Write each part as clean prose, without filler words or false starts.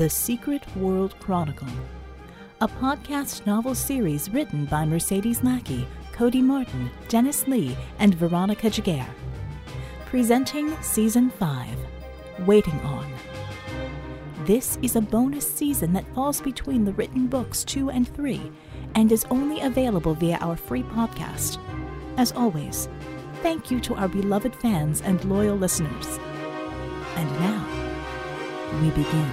The Secret World Chronicle, a podcast novel series written by Mercedes Lackey, Cody Martin, Dennis Lee, and Veronica Jaguar. Presenting Season 5, Waiting On. This is a bonus season that falls between the written books 2 and 3 and is only available via our free podcast. As always, thank you to our beloved fans and loyal listeners. And now, we begin.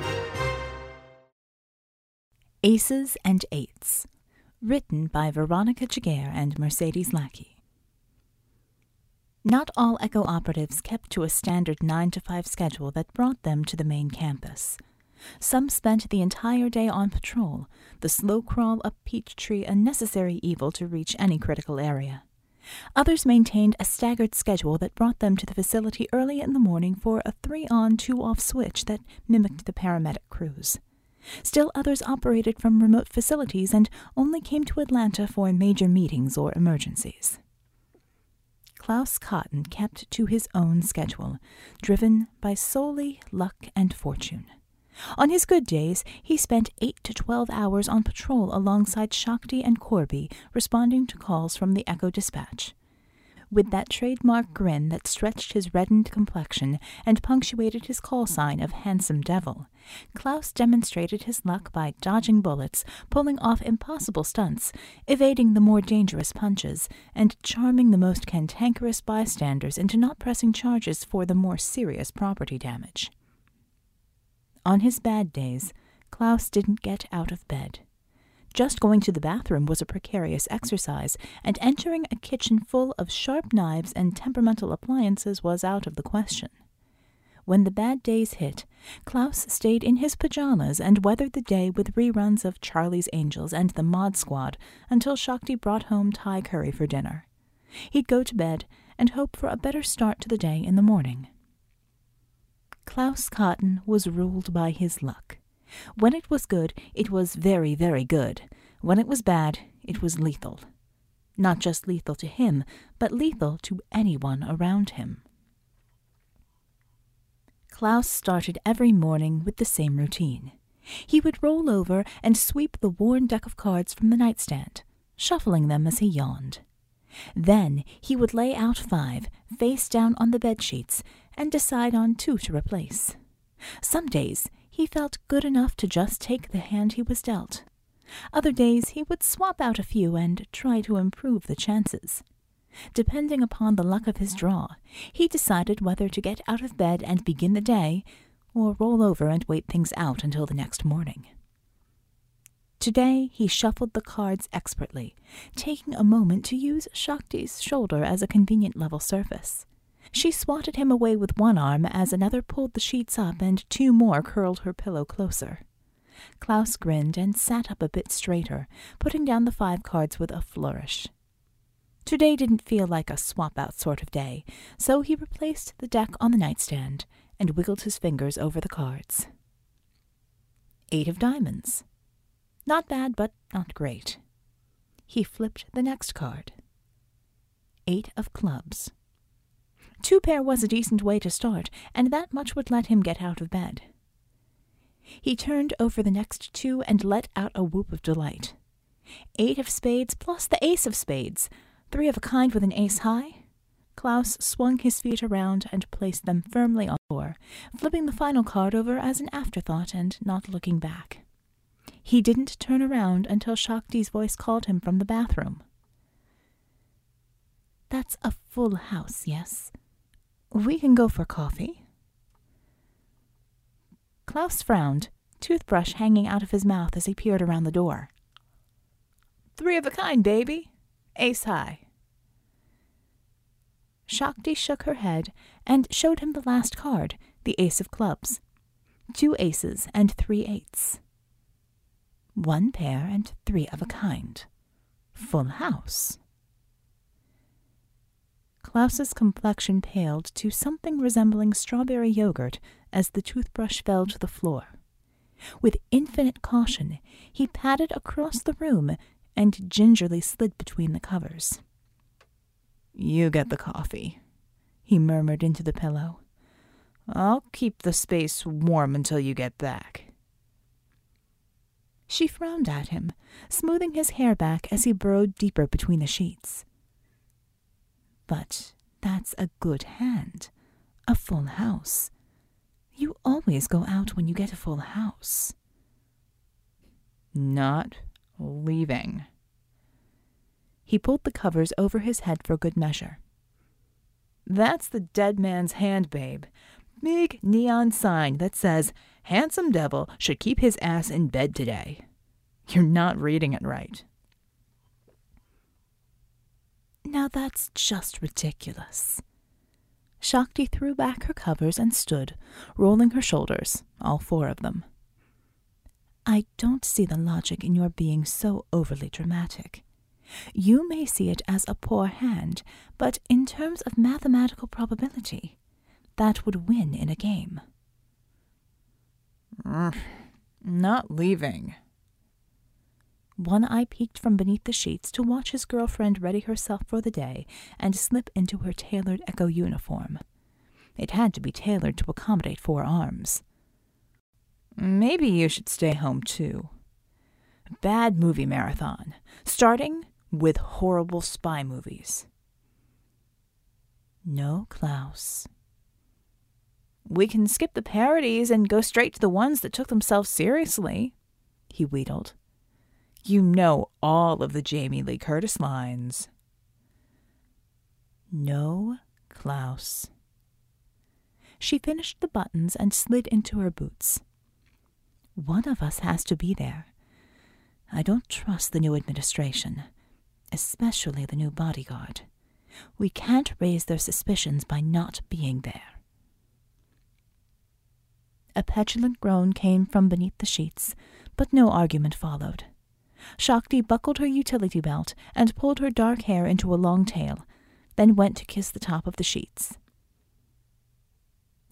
Aces and Eights, written by Veronica Jaguar and Mercedes Lackey. Not all Echo operatives kept to a standard 9-to-5 schedule that brought them to the main campus. Some spent the entire day on patrol, the slow crawl up Peachtree a necessary evil to reach any critical area. Others maintained a staggered schedule that brought them to the facility early in the morning for a 3-on, 2-off switch that mimicked the paramedic crews. Still others operated from remote facilities and only came to Atlanta for major meetings or emergencies. Klaus Cotton kept to his own schedule, driven by solely luck and fortune. On his good days, he spent 8 to 12 hours on patrol alongside Shakti and Corby, responding to calls from the Echo Dispatch. With that trademark grin that stretched his reddened complexion and punctuated his call sign of Handsome Devil, Klaus demonstrated his luck by dodging bullets, pulling off impossible stunts, evading the more dangerous punches, and charming the most cantankerous bystanders into not pressing charges for the more serious property damage. On his bad days, Klaus didn't get out of bed. Just going to the bathroom was a precarious exercise, and entering a kitchen full of sharp knives and temperamental appliances was out of the question. When the bad days hit, Klaus stayed in his pajamas and weathered the day with reruns of Charlie's Angels and the Mod Squad until Shakti brought home Thai curry for dinner. He'd go to bed and hope for a better start to the day in the morning. Klaus Cotton was ruled by his luck. When it was good, it was very, very good. When it was bad, it was lethal. Not just lethal to him, but lethal to anyone around him. Klaus started every morning with the same routine. He would roll over and sweep the worn deck of cards from the nightstand, shuffling them as he yawned. Then he would lay out 5, face down on the bedsheets, and decide on 2 to replace. Some days he felt good enough to just take the hand he was dealt. Other days he would swap out a few and try to improve the chances. Depending upon the luck of his draw, he decided whether to get out of bed and begin the day, or roll over and wait things out until the next morning. Today he shuffled the cards expertly, taking a moment to use Shakti's shoulder as a convenient level surface. She swatted him away with one arm as another pulled the sheets up and 2 more curled her pillow closer. Klaus grinned and sat up a bit straighter, putting down the 5 cards with a flourish. Today didn't feel like a swap-out sort of day, so he replaced the deck on the nightstand and wiggled his fingers over the cards. 8 of diamonds. Not bad, but not great. He flipped the next card. 8 of clubs. 2 pair was a decent way to start, and that much would let him get out of bed. He turned over the next 2 and let out a whoop of delight. 8 of spades plus the ace of spades. 3 of a kind with an ace high. Klaus swung his feet around and placed them firmly on the floor, flipping the final card over as an afterthought and not looking back. He didn't turn around until Shakti's voice called him from the bathroom. "That's a full house, yes? We can go for coffee." Klaus frowned, toothbrush hanging out of his mouth as he peered around the door. 3 of a kind, baby. Ace high." Shakti shook her head and showed him the last card, the ace of clubs. 2 aces and 3 eights. 1 pair and 3 of a kind. Full house. Klaus's complexion paled to something resembling strawberry yogurt as the toothbrush fell to the floor. With infinite caution, he padded across the room and gingerly slid between the covers. "You get the coffee," he murmured into the pillow. "I'll keep the space warm until you get back." She frowned at him, smoothing his hair back as he burrowed deeper between the sheets. But that's a good hand, a full house. You always go out when you get a full house. Not leaving. He pulled the covers over his head for good measure. That's the dead man's hand, babe. Big neon sign that says, "Handsome devil should keep his ass in bed today." You're not reading it right. Now that's just ridiculous. Shakti threw back her covers and stood, rolling her shoulders, all four of them. I don't see the logic in your being so overly dramatic. You may see it as a poor hand, but in terms of mathematical probability, that would win in a game. Not leaving. One Eye peeked from beneath the sheets to watch his girlfriend ready herself for the day and slip into her tailored Echo uniform. It had to be tailored to accommodate four arms. Maybe you should stay home, too. Bad movie marathon, starting with horrible spy movies. No, Klaus. We can skip the parodies and go straight to the ones that took themselves seriously, he wheedled. You know all of the Jamie Lee Curtis lines. No, Klaus. She finished the buttons and slid into her boots. One of us has to be there. I don't trust the new administration, especially the new bodyguard. We can't raise their suspicions by not being there. A petulant groan came from beneath the sheets, but no argument followed. Shakti buckled her utility belt and pulled her dark hair into a long tail, then went to kiss the top of the sheets.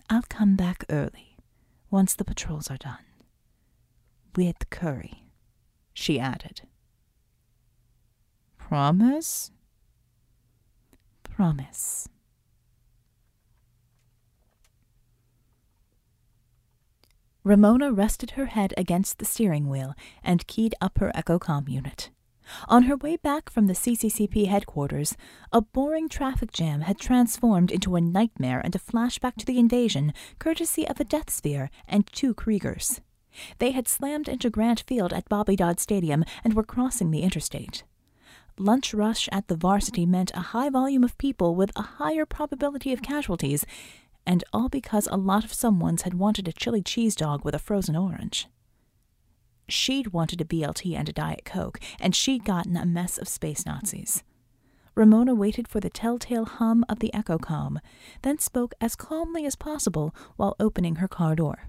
I'll come back early, once the patrols are done. With curry, she added. Promise? Promise. Ramona rested her head against the steering wheel and keyed up her EchoCom unit. On her way back from the CCCP headquarters, a boring traffic jam had transformed into a nightmare and a flashback to the invasion, courtesy of a death sphere and two Kriegers. They had slammed into Grant Field at Bobby Dodd Stadium and were crossing the interstate. Lunch rush at the Varsity meant a high volume of people with a higher probability of casualties, and all because a lot of someones had wanted a chili cheese dog with a frozen orange. She'd wanted a BLT and a Diet Coke, and she'd gotten a mess of space Nazis. Ramona waited for the telltale hum of the EchoCom, then spoke as calmly as possible while opening her car door.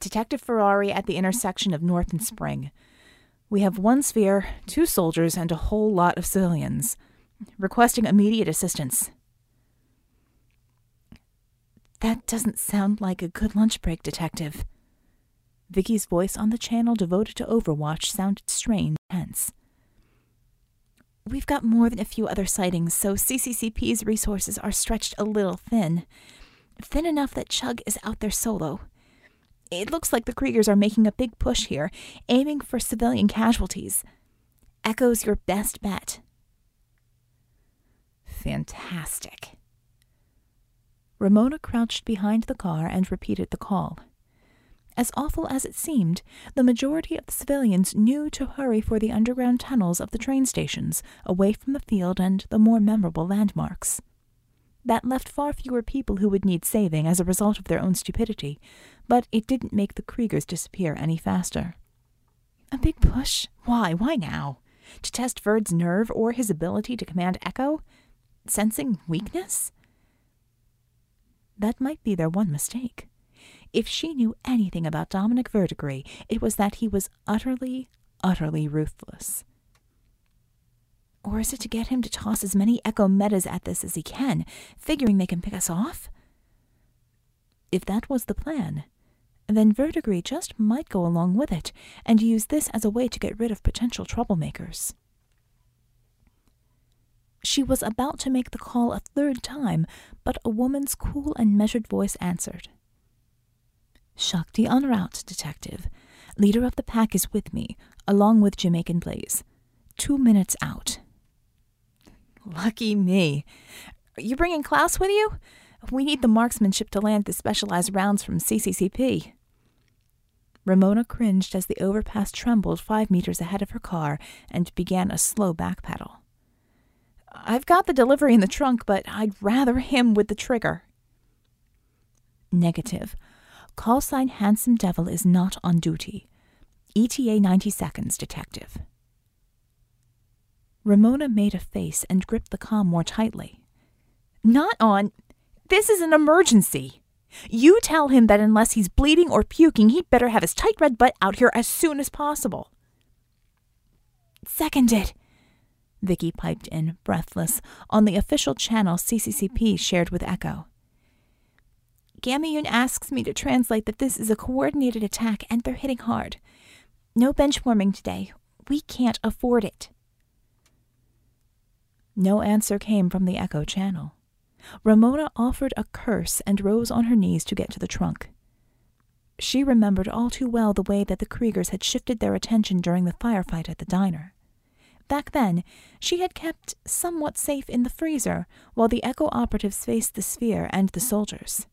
Detective Ferrari at the intersection of North and Spring. We have one sphere, two soldiers, and a whole lot of civilians. Requesting immediate assistance. That doesn't sound like a good lunch break, Detective. Vicky's voice on the channel devoted to Overwatch sounded strained and tense. We've got more than a few other sightings, so CCCP's resources are stretched a little thin. Thin enough that Chug is out there solo. It looks like the Kriegers are making a big push here, aiming for civilian casualties. Echo's your best bet. Fantastic. Ramona crouched behind the car and repeated the call. As awful as it seemed, the majority of the civilians knew to hurry for the underground tunnels of the train stations, away from the field and the more memorable landmarks. That left far fewer people who would need saving as a result of their own stupidity, but it didn't make the Kriegers disappear any faster. A big push? Why? Why now? To test Verd's nerve or his ability to command Echo? Sensing weakness? That might be their one mistake. If she knew anything about Dominic Verdigris, it was that he was utterly, utterly ruthless. Or is it to get him to toss as many Echo metas at this as he can, figuring they can pick us off? If that was the plan, then Verdigris just might go along with it and use this as a way to get rid of potential troublemakers. She was about to make the call a third time, but a woman's cool and measured voice answered. Shakti en route, Detective. Leader of the Pack is with me, along with Jamaican Blaze. 2 minutes out. Lucky me. Are you bringing Klaus with you? We need the marksmanship to land the specialized rounds from CCCP. Ramona cringed as the overpass trembled 5 meters ahead of her car and began a slow backpedal. I've got the delivery in the trunk, but I'd rather him with the trigger. Negative. Callsign Handsome Devil is not on duty. ETA 90 seconds, Detective. Ramona made a face and gripped the comm more tightly. Not on... This is an emergency. You tell him that unless he's bleeding or puking, he'd better have his tight red butt out here as soon as possible. Seconded, Vicky piped in, breathless, on the official channel CCCP shared with Echo. Gamiyun asks me to translate that this is a coordinated attack and they're hitting hard. No bench warming today. We can't afford it. No answer came from the Echo channel. Ramona offered a curse and rose on her knees to get to the trunk. She remembered all too well the way that the Kriegers had shifted their attention during the firefight at the diner. Back then, she had kept somewhat safe in the freezer while the Echo operatives faced the sphere and the soldiers.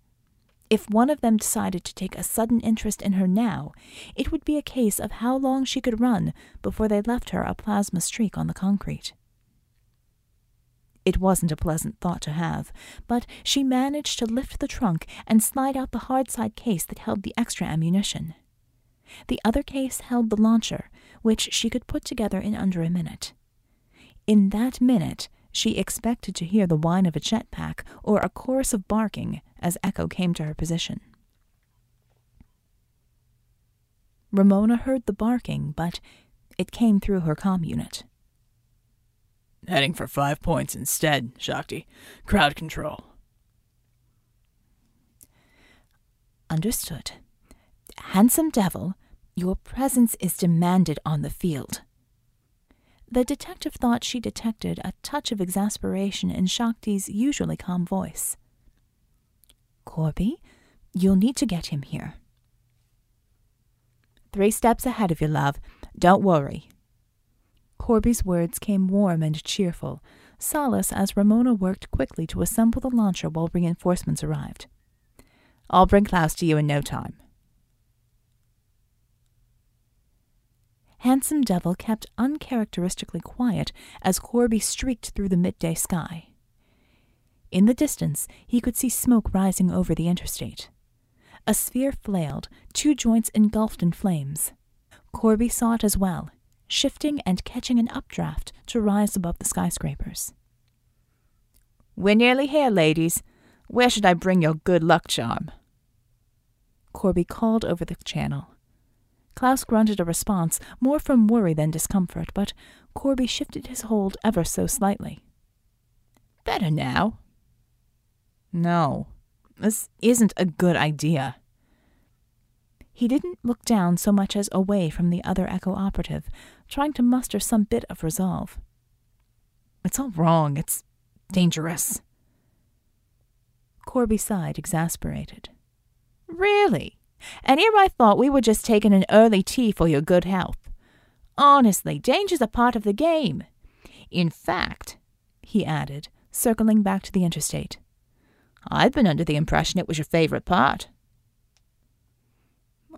If one of them decided to take a sudden interest in her now, it would be a case of how long she could run before they left her a plasma streak on the concrete. It wasn't a pleasant thought to have, but she managed to lift the trunk and slide out the hard-side case that held the extra ammunition. The other case held the launcher, which she could put together in under a minute. In that minute, she expected to hear the whine of a jetpack or a chorus of barking as Echo came to her position. Ramona heard the barking, but it came through her comm unit. Heading for 5 points instead, Shakti. Crowd control. Understood. Handsome Devil, your presence is demanded on the field. The detective thought she detected a touch of exasperation in Shakti's usually calm voice. Corby, you'll need to get him here. 3 steps ahead of you, love. Don't worry. Corby's words came warm and cheerful, solace as Ramona worked quickly to assemble the launcher while reinforcements arrived. I'll bring Klaus to you in no time. Handsome Devil kept uncharacteristically quiet as Corby streaked through the midday sky. In the distance, he could see smoke rising over the interstate. A sphere flailed, 2 joints engulfed in flames. Corby saw it as well, shifting and catching an updraft to rise above the skyscrapers. We're nearly here, ladies. Where should I bring your good luck charm? Corby called over the channel. Klaus grunted a response, more from worry than discomfort, but Corby shifted his hold ever so slightly. Better now? No, this isn't a good idea. He didn't look down so much as away from the other Echo operative, trying to muster some bit of resolve. It's all wrong. It's dangerous. Corby sighed, exasperated. Really? And here I thought we were just taking an early tea for your good health. Honestly, danger's a part of the game. In fact, he added, circling back to the interstate, I've been under the impression it was your favorite part.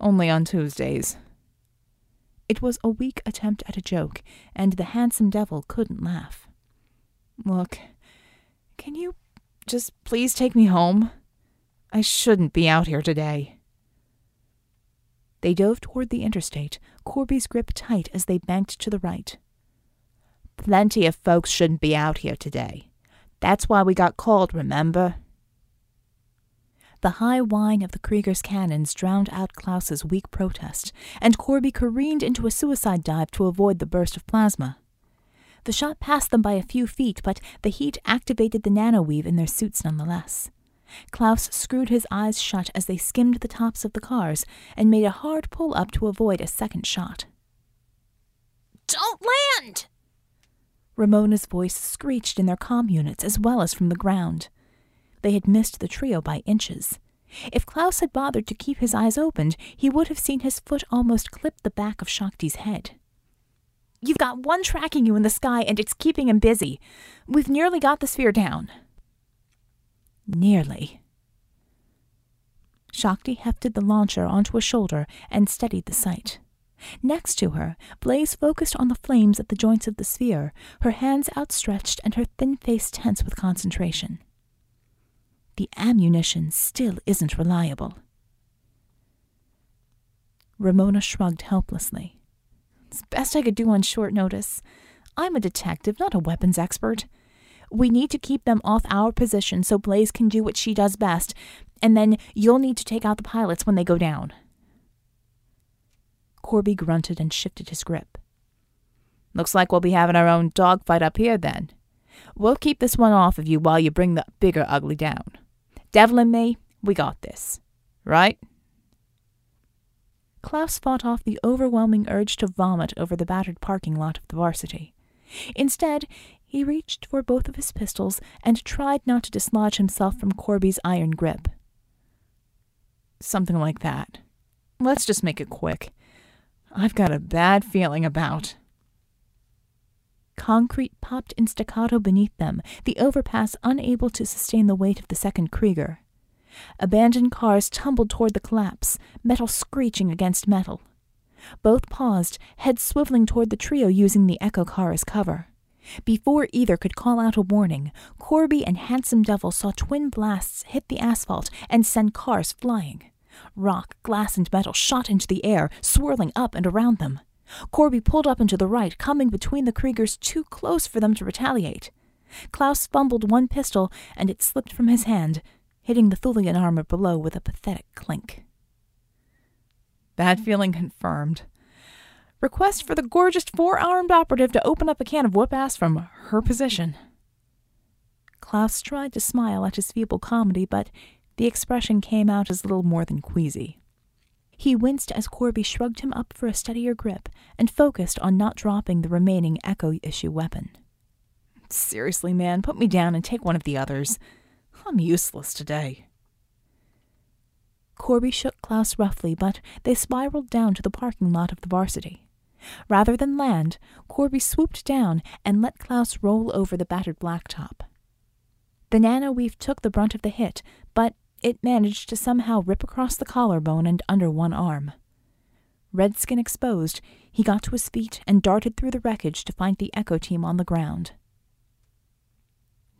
Only on Tuesdays. It was a weak attempt at a joke, and the Handsome Devil couldn't laugh. Look, can you just please take me home? I shouldn't be out here today. They dove toward the interstate, Corby's grip tight as they banked to the right. Plenty of folks shouldn't be out here today. That's why we got called, remember? The high whine of the Krieger's cannons drowned out Klaus's weak protest, and Corby careened into a suicide dive to avoid the burst of plasma. The shot passed them by a few feet, but the heat activated the nanoweave in their suits nonetheless. Klaus screwed his eyes shut as they skimmed the tops of the cars and made a hard pull-up to avoid a second shot. Don't land! Ramona's voice screeched in their comm units as well as from the ground. They had missed the trio by inches. If Klaus had bothered to keep his eyes opened, he would have seen his foot almost clip the back of Shakti's head. "You've got one tracking you in the sky, and it's keeping him busy. We've nearly got the sphere down." Nearly. Shakti hefted the launcher onto a shoulder and steadied the sight. Next to her, Blaze focused on the flames at the joints of the sphere, her hands outstretched and her thin face tense with concentration. The ammunition still isn't reliable. Ramona shrugged helplessly. "It's best I could do on short notice. I'm a detective, not a weapons expert. We need to keep them off our position so Blaze can do what she does best, and then you'll need to take out the pilots when they go down." Corby grunted and shifted his grip. "Looks like we'll be having our own dogfight up here, then. We'll keep this one off of you while you bring the bigger ugly down. Devil and me, we got this. Right?" Klaus fought off the overwhelming urge to vomit over the battered parking lot of the Varsity. Instead, he reached for both of his pistols and tried not to dislodge himself from Corby's iron grip. "Something like that. Let's just make it quick. I've got a bad feeling about..." Concrete popped in staccato beneath them, the overpass unable to sustain the weight of the second Krieger. Abandoned cars tumbled toward the collapse, metal screeching against metal. Both paused, heads swiveling toward the trio using the echo car as cover. Before either could call out a warning, Corby and Handsome Devil saw twin blasts hit the asphalt and send cars flying. Rock, glass, and metal shot into the air, swirling up and around them. Corby pulled up into the right, coming between the Kriegers too close for them to retaliate. Klaus fumbled one pistol, and it slipped from his hand, hitting the Thulian armor below with a pathetic clink. "Bad feeling confirmed. Request for the gorgeous four-armed operative to open up a can of whoop-ass from her position." Klaus tried to smile at his feeble comedy, but the expression came out as little more than queasy. He winced as Corby shrugged him up for a steadier grip and focused on not dropping the remaining echo-issue weapon. "Seriously, man, put me down and take one of the others. I'm useless today." Corby shook Klaus roughly, but they spiraled down to the parking lot of the Varsity. Rather than land, Corby swooped down and let Klaus roll over the battered blacktop. The nanoweave took the brunt of the hit, but it managed to somehow rip across the collarbone and under one arm. Redskin exposed, he got to his feet and darted through the wreckage to find the Echo team on the ground.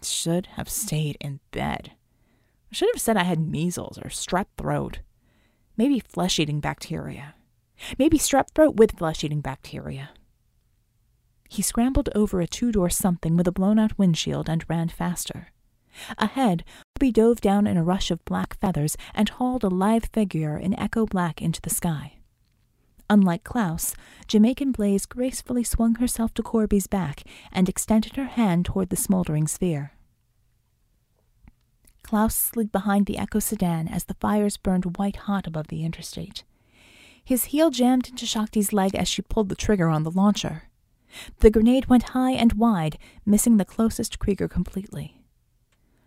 "Should have stayed in bed. I should have said I had measles or strep throat. Maybe flesh-eating bacteria. Maybe strep throat with flesh-eating bacteria." He scrambled over a two-door something with a blown-out windshield and ran faster. Ahead, Corby dove down in a rush of black feathers and hauled a lithe figure in echo black into the sky. Unlike Klaus, Jamaican Blaze gracefully swung herself to Corby's back and extended her hand toward the smoldering sphere. Klaus slid behind the echo sedan as the fires burned white-hot above the interstate. His heel jammed into Shakti's leg as she pulled the trigger on the launcher. The grenade went high and wide, missing the closest Krieger completely.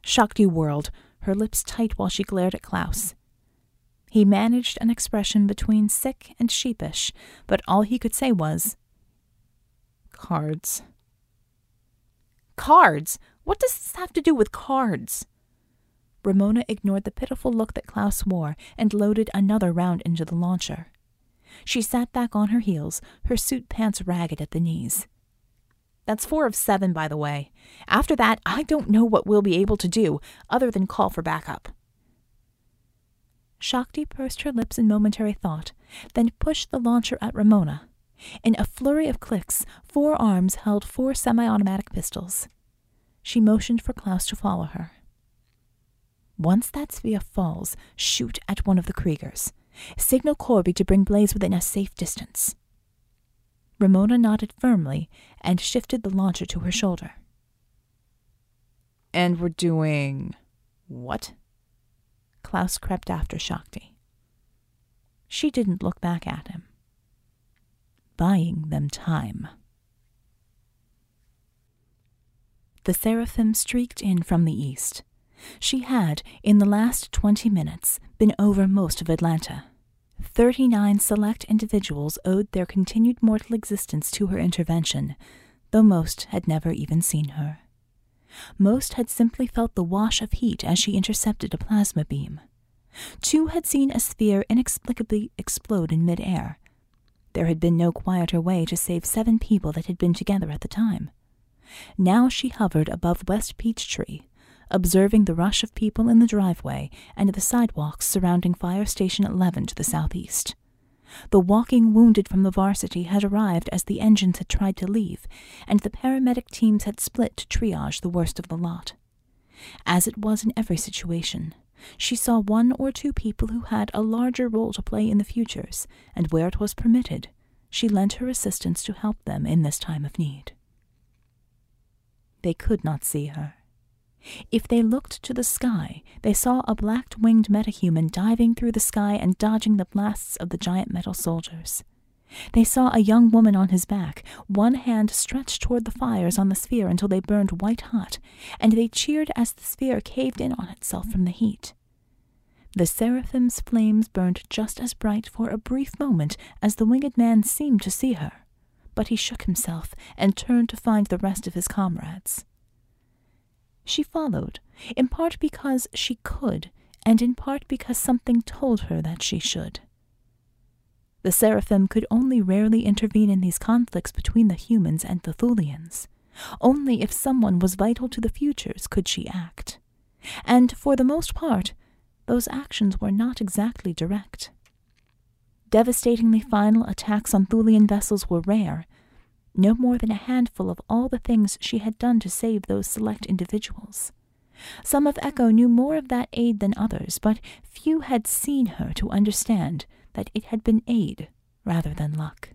Shakti whirled, her lips tight while she glared at Klaus. He managed an expression between sick and sheepish, but all he could say was, "Cards." "Cards? What does this have to do with cards?" Ramona ignored the pitiful look that Klaus wore and loaded another round into the launcher. She sat back on her heels, her suit pants ragged at the knees. "That's 4 of 7, by the way. After that, I don't know what we'll be able to do, other than call for backup." Shakti pursed her lips in momentary thought, then pushed the launcher at Ramona. In a flurry of clicks, 4 arms held 4 semi-automatic pistols. She motioned for Klaus to follow her. "Once that sphere falls, shoot at one of the Kriegers. Signal Corby to bring Blaze within a safe distance." Ramona nodded firmly and shifted the launcher to her shoulder. "And we're doing... what?" Klaus crept after Shakti. She didn't look back at him. "Buying them time." The Seraphim streaked in from the east. She had, in the last 20 minutes, been over most of Atlanta. 39 select individuals owed their continued mortal existence to her intervention, though most had never even seen her. Most had simply felt the wash of heat as she intercepted a plasma beam. 2 had seen a sphere inexplicably explode in mid-air. There had been no quieter way to save 7 people that had been together at the time. Now she hovered above West Peachtree, observing the rush of people in the driveway and the sidewalks surrounding Fire Station 11 to the southeast. The walking wounded from the Varsity had arrived as the engines had tried to leave, and the paramedic teams had split to triage the worst of the lot. As it was in every situation, she saw 1 or 2 people who had a larger role to play in the futures, and where it was permitted, she lent her assistance to help them in this time of need. They could not see her. If they looked to the sky, they saw a black-winged metahuman diving through the sky and dodging the blasts of the giant metal soldiers. They saw a young woman on his back, one hand stretched toward the fires on the sphere until they burned white-hot, and they cheered as the sphere caved in on itself from the heat. The seraphim's flames burned just as bright for a brief moment as the winged man seemed to see her, but he shook himself and turned to find the rest of his comrades. She followed, in part because she could, and in part because something told her that she should. The Seraphim could only rarely intervene in these conflicts between the humans and the Thulians. Only if someone was vital to the futures could she act. And, for the most part, those actions were not exactly direct. Devastatingly final attacks on Thulian vessels were rare, no more than a handful of all the things she had done to save those select individuals. Some of Echo knew more of that aid than others, but few had seen her to understand that it had been aid rather than luck.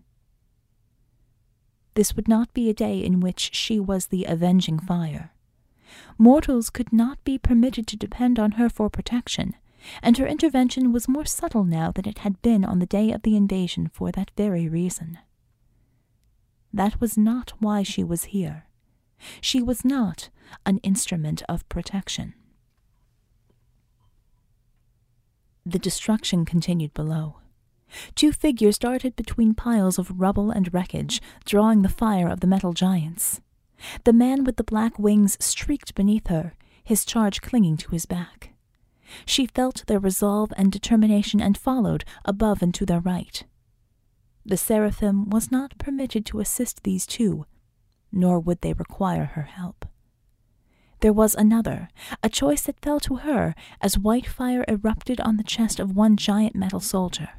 This would not be a day in which she was the avenging fire. Mortals could not be permitted to depend on her for protection, and her intervention was more subtle now than it had been on the day of the invasion for that very reason. That was not why she was here. She was not an instrument of protection. The destruction continued below. 2 figures darted between piles of rubble and wreckage, drawing the fire of the metal giants. The man with the black wings streaked beneath her, his charge clinging to his back. She felt their resolve and determination and followed, above and to their right. The Seraphim was not permitted to assist these 2, nor would they require her help. There was another, a choice that fell to her as white fire erupted on the chest of one giant metal soldier.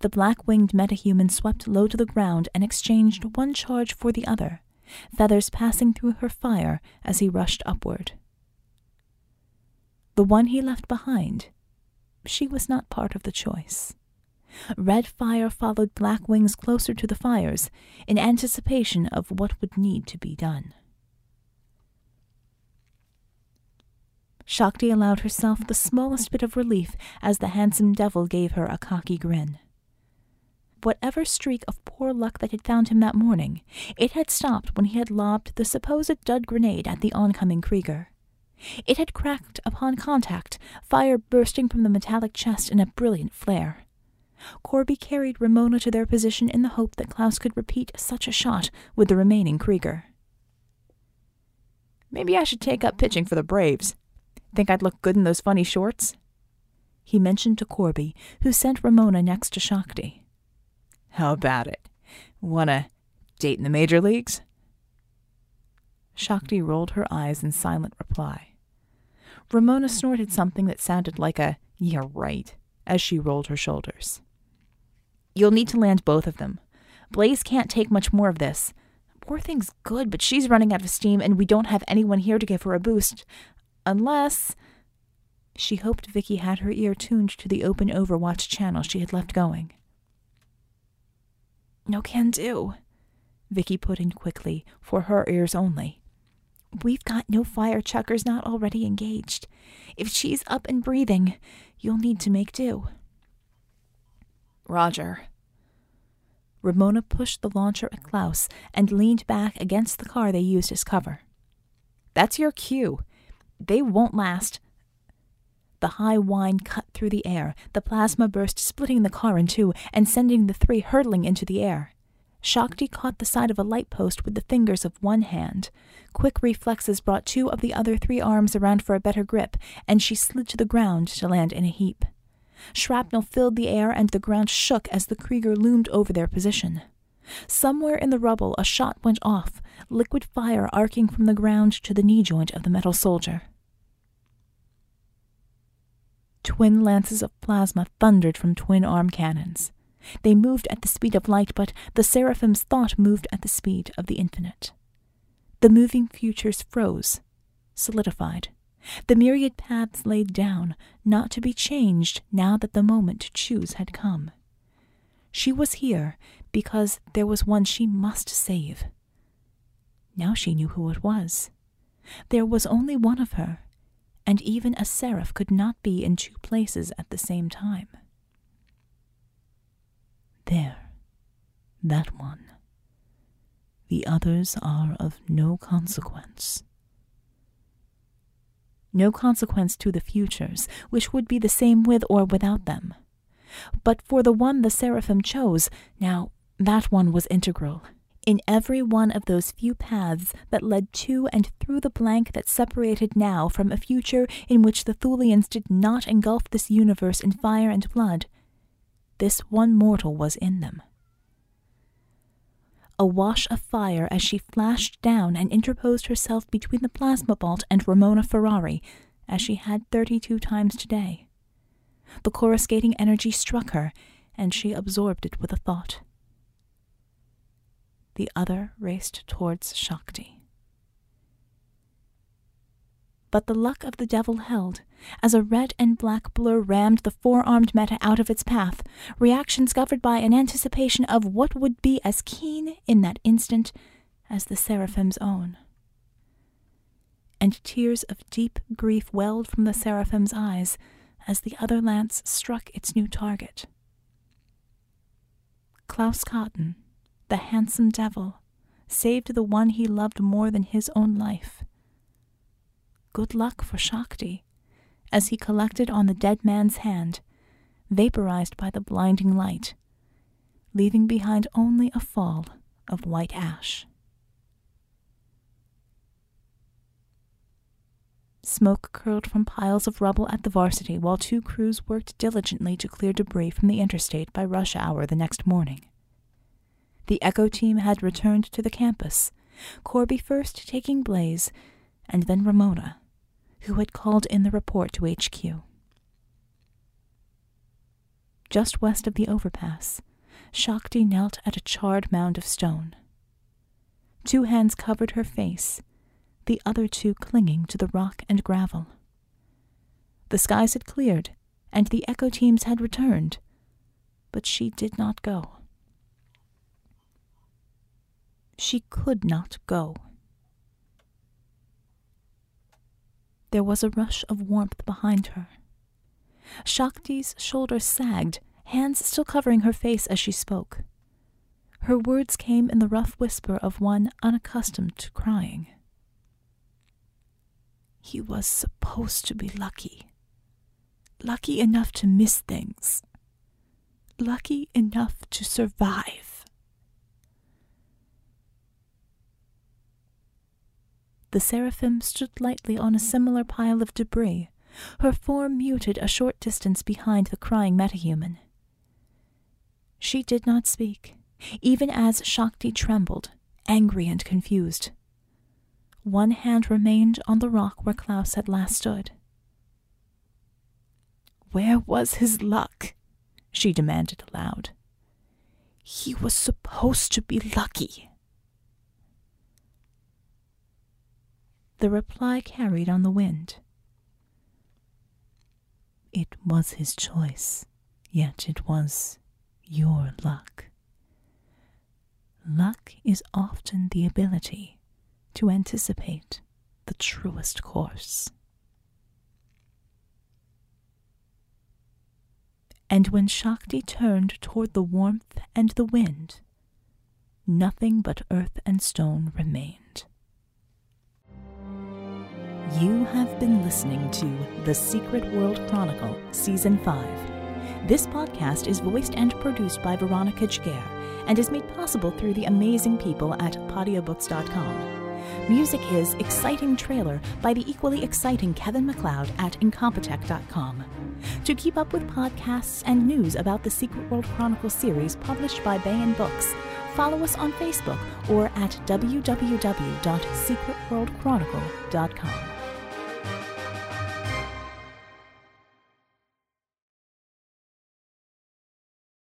The black-winged metahuman swept low to the ground and exchanged one charge for the other, feathers passing through her fire as he rushed upward. The one he left behind, she was not part of the choice. Red fire followed black wings closer to the fires, in anticipation of what would need to be done. Shakti allowed herself the smallest bit of relief as the handsome devil gave her a cocky grin. Whatever streak of poor luck that had found him that morning, it had stopped when he had lobbed the supposed dud grenade at the oncoming Krieger. It had cracked upon contact, fire bursting from the metallic chest in a brilliant flare. Corby carried Ramona to their position in the hope that Klaus could repeat such a shot with the remaining Krieger. "Maybe I should take up pitching for the Braves. Think I'd look good in those funny shorts?" he mentioned to Corby, who sent Ramona next to Shakti. "How about it? Wanna date in the major leagues?" Shakti rolled her eyes in silent reply. Ramona snorted something that sounded like a "yeah, right," as she rolled her shoulders. "You'll need to land both of them. Blaze can't take much more of this. Poor thing's good, but she's running out of steam, and we don't have anyone here to give her a boost. Unless..." She hoped Vicky had her ear tuned to the open Overwatch channel she had left going. "No can do," Vicky put in quickly, for her ears only. "We've got no fire chuckers not already engaged. If she's up and breathing, you'll need to make do." "Roger." Ramona pushed the launcher at Klaus and leaned back against the car they used as cover. "That's your cue. They won't last. The high whine cut through the air, the plasma burst splitting the car in two and sending the three hurtling into the air. Shakti caught the side of a light post with the fingers of one hand. Quick reflexes brought two of the other three arms around for a better grip, and she slid to the ground to land in a heap. Shrapnel filled the air and the ground shook as the Krieger loomed over their position. Somewhere in the rubble a shot went off, liquid fire arcing from the ground to the knee joint of the metal soldier. Twin lances of plasma thundered from twin arm cannons. They moved at the speed of light, but the Seraphim's thought moved at the speed of the infinite. The moving futures froze, solidified. The myriad paths laid down, not to be changed now that the moment to choose had come. She was here because there was one she must save. Now she knew who it was. There was only one of her, and even a seraph could not be in two places at the same time. There, that one. The others are of no consequence. No consequence to the futures, which would be the same with or without them. But for the one the Seraphim chose, now that one was integral. In every one of those few paths that led to and through the blank that separated now from a future in which the Thulians did not engulf this universe in fire and blood, this one mortal was in them. A wash of fire as she flashed down and interposed herself between the plasma vault and Ramona Ferrari, as she had 32 times today. The coruscating energy struck her, and she absorbed it with a thought. The other raced towards Shakti. But the luck of the devil held, as a red and black blur rammed the four-armed meta out of its path, reactions governed by an anticipation of what would be as keen in that instant as the Seraphim's own. And tears of deep grief welled from the Seraphim's eyes as the other lance struck its new target. Klaus Cotton, the handsome devil, saved the one he loved more than his own life. Good luck for Shakti, as he collected on the dead man's hand, vaporized by the blinding light, leaving behind only a fall of white ash. Smoke curled from piles of rubble at the Varsity while two crews worked diligently to clear debris from the interstate by rush hour the next morning. The Echo team had returned to the campus, Corby first taking Blaze, and then Ramona, who had called in the report to HQ. Just west of the overpass, Shakti knelt at a charred mound of stone. Two hands covered her face, the other two clinging to the rock and gravel. The skies had cleared, and the Echo teams had returned, but she did not go. She could not go. There was a rush of warmth behind her. Shakti's shoulders sagged, hands still covering her face as she spoke. Her words came in the rough whisper of one unaccustomed to crying. He was supposed to be lucky. Lucky enough to miss things. Lucky enough to survive. The Seraphim stood lightly on a similar pile of debris, her form muted a short distance behind the crying metahuman. She did not speak, even as Shakti trembled, angry and confused. One hand remained on the rock where Klaus had last stood. Where was his luck? She demanded aloud. He was supposed to be lucky. The reply carried on the wind. It was his choice, yet it was your luck. Luck is often the ability to anticipate the truest course. And when Shakti turned toward the warmth and the wind, nothing but earth and stone remained. You have been listening to The Secret World Chronicle, Season 5. This podcast is voiced and produced by Veronica Jguer and is made possible through the amazing people at PodioBooks.com. Music is Exciting Trailer by the equally exciting Kevin MacLeod at Incompetech.com. To keep up with podcasts and news about the Secret World Chronicle series published by Bayon Books, follow us on Facebook or at www.secretworldchronicle.com.